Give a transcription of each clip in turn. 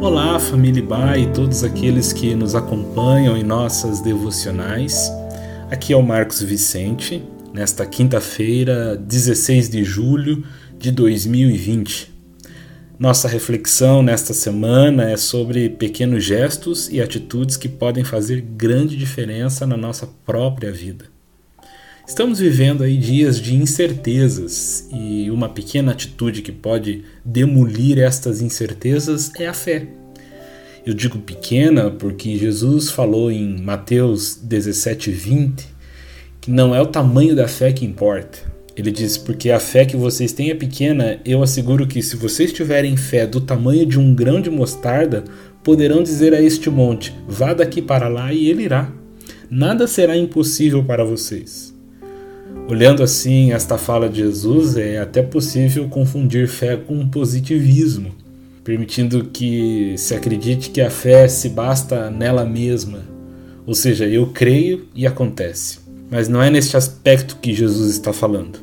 Olá, família Ibai e todos aqueles que nos acompanham em nossas devocionais. Aqui é o Marcos Vicente, nesta quinta-feira, 16 de julho de 2020. Nossa reflexão nesta semana é sobre pequenos gestos e atitudes que podem fazer grande diferença na nossa própria vida. Estamos vivendo aí dias de incertezas e uma pequena atitude que pode demolir estas incertezas é a fé. Eu digo pequena porque Jesus falou em Mateus 17:20 que não é o tamanho da fé que importa. Ele diz, porque a fé que vocês têm é pequena, eu asseguro que se vocês tiverem fé do tamanho de um grão de mostarda, poderão dizer a este monte, vá daqui para lá e ele irá. Nada será impossível para vocês. Olhando assim esta fala de Jesus, é até possível confundir fé com positivismo, permitindo que se acredite que a fé se basta nela mesma, ou seja, eu creio e acontece. Mas não é neste aspecto que Jesus está falando.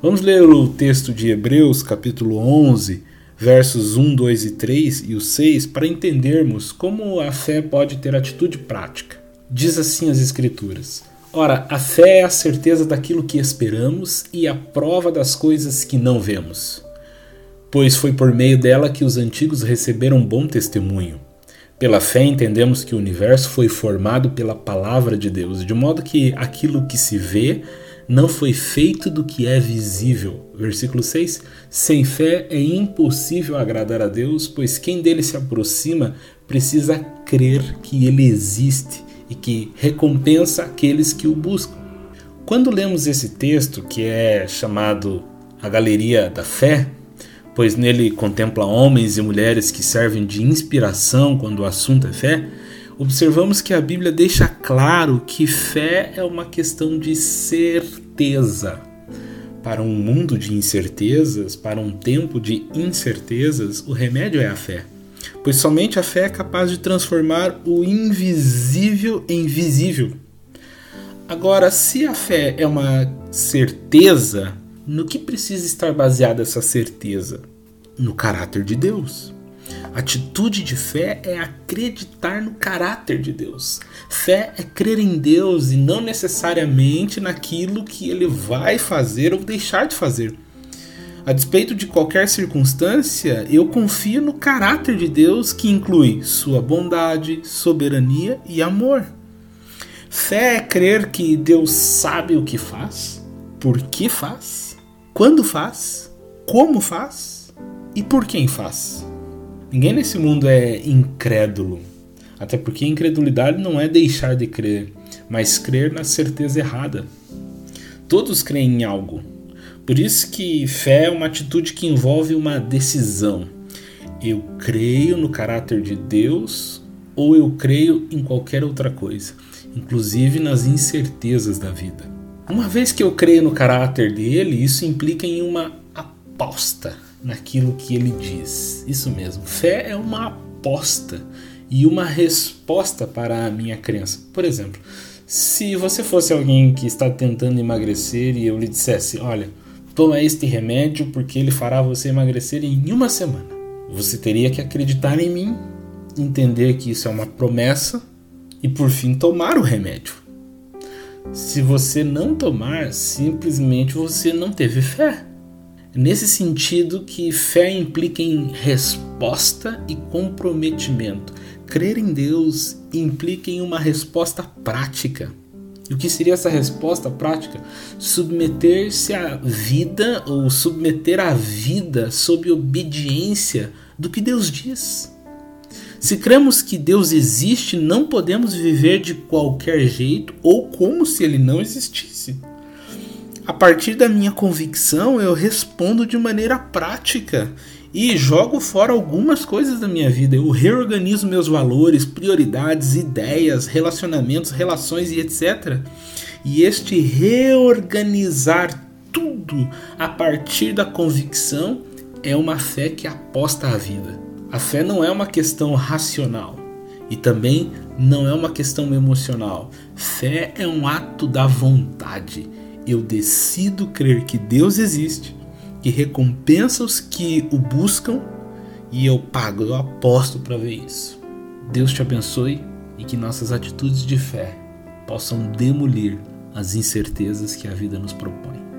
Vamos ler o texto de Hebreus, capítulo 11, versos 1, 2 e 3 e o 6, para entendermos como a fé pode ter atitude prática. Diz assim as Escrituras, ora, a fé é a certeza daquilo que esperamos e a prova das coisas que não vemos. Pois foi por meio dela que os antigos receberam bom testemunho. Pela fé entendemos que o universo foi formado pela palavra de Deus, de modo que aquilo que se vê não foi feito do que é visível. Versículo 6. Sem fé é impossível agradar a Deus, pois quem dele se aproxima precisa crer que ele existe e que recompensa aqueles que o buscam. Quando lemos esse texto, que é chamado A Galeria da Fé, pois nele contempla homens e mulheres que servem de inspiração quando o assunto é fé, observamos que a Bíblia deixa claro que fé é uma questão de certeza. Para um mundo de incertezas, para um tempo de incertezas, o remédio é a fé. Pois somente a fé é capaz de transformar o invisível em visível. Agora, se a fé é uma certeza, no que precisa estar baseada essa certeza? No caráter de Deus. Atitude de fé é acreditar no caráter de Deus. Fé é crer em Deus e não necessariamente naquilo que ele vai fazer ou deixar de fazer. A despeito de qualquer circunstância, eu confio no caráter de Deus que inclui sua bondade, soberania e amor. Fé é crer que Deus sabe o que faz, por que faz, quando faz, como faz e por quem faz. Ninguém nesse mundo é incrédulo, até porque incredulidade não é deixar de crer, mas crer na certeza errada. Todos creem em algo. Por isso que fé é uma atitude que envolve uma decisão. Eu creio no caráter de Deus ou eu creio em qualquer outra coisa, inclusive nas incertezas da vida. Uma vez que eu creio no caráter dele, isso implica em uma aposta naquilo que ele diz. Isso mesmo, fé é uma aposta e uma resposta para a minha crença. Por exemplo, se você fosse alguém que está tentando emagrecer e eu lhe dissesse, olha, toma este remédio porque ele fará você emagrecer em uma semana. Você teria que acreditar em mim, entender que isso é uma promessa e por fim tomar o remédio. Se você não tomar, simplesmente você não teve fé. É nesse sentido que fé implica em resposta e comprometimento. Crer em Deus implica em uma resposta prática. E o que seria essa resposta prática? Submeter-se à vida ou submeter a vida sob obediência do que Deus diz. Se cremos que Deus existe, não podemos viver de qualquer jeito ou como se ele não existisse. A partir da minha convicção, eu respondo de maneira prática e jogo fora algumas coisas da minha vida. Eu reorganizo meus valores, prioridades, ideias, relacionamentos, relações e etc. E este reorganizar tudo a partir da convicção é uma fé que aposta à vida. A fé não é uma questão racional e também não é uma questão emocional. Fé é um ato da vontade. Eu decido crer que Deus existe, que recompensa os que o buscam, E eu pago, eu aposto para ver isso. Deus te abençoe e que nossas atitudes de fé possam demolir as incertezas que a vida nos propõe.